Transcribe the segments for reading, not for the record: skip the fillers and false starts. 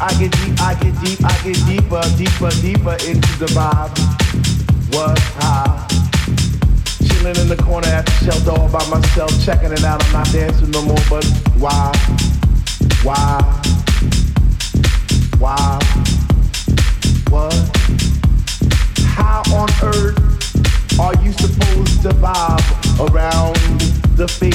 I get deeper into the vibe. Was high, chilling in the corner at the shelter all by myself, checking it out. I'm not dancing no more, but why, what? How on earth are you supposed to vibe around the fake?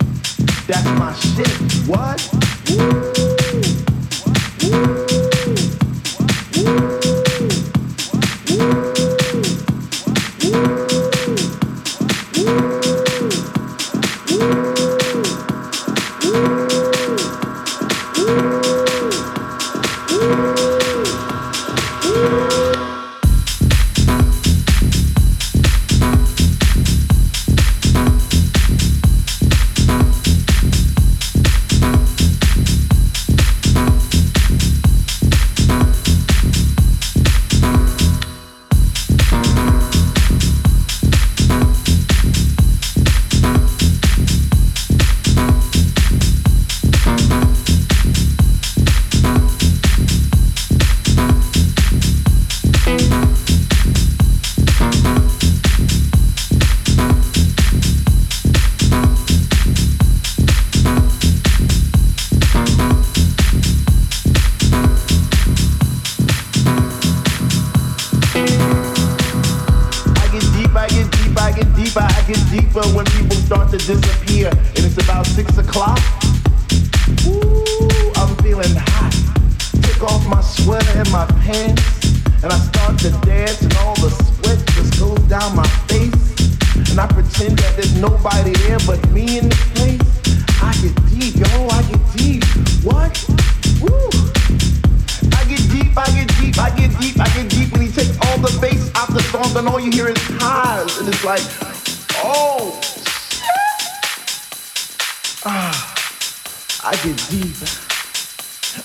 That's my shit. What?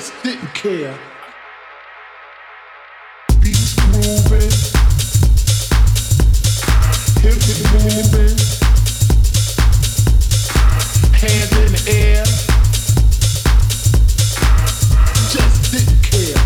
just didn't care. Beats moving, hips moving, hands in the air. Just didn't care.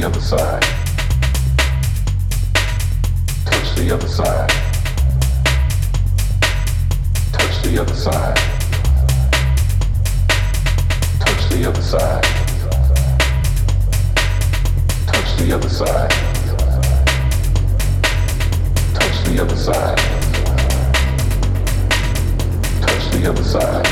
the other side. Touch the other side. Touch the other side. Touch the other side. Touch the other side. Touch the other side. Touch the other side. Touch the other side.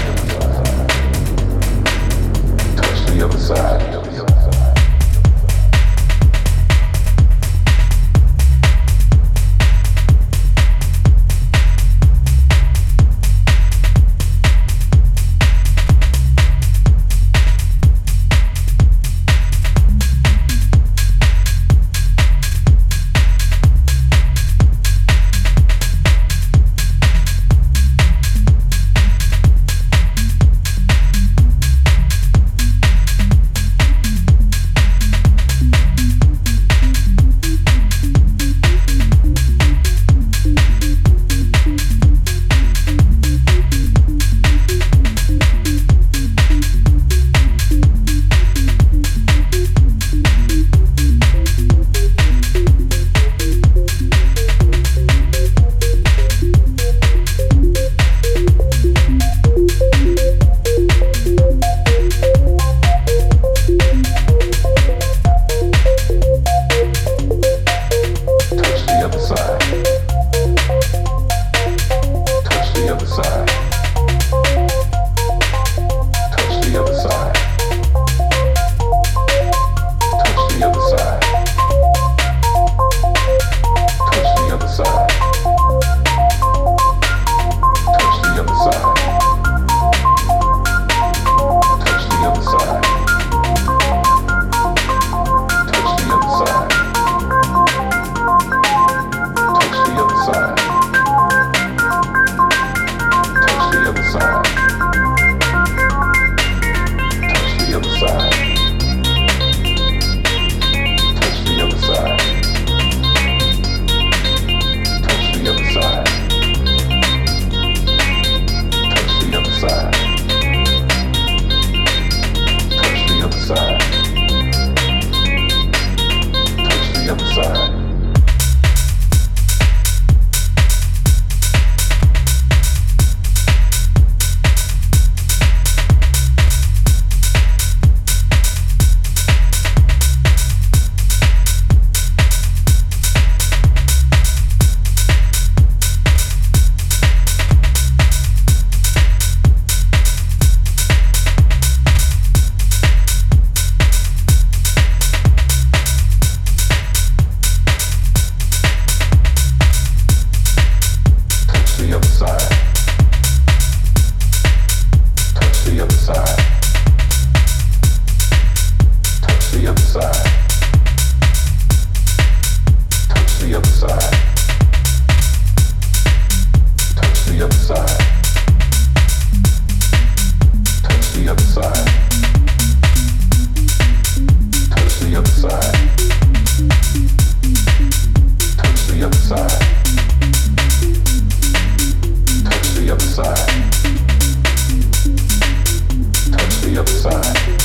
Touch the other side.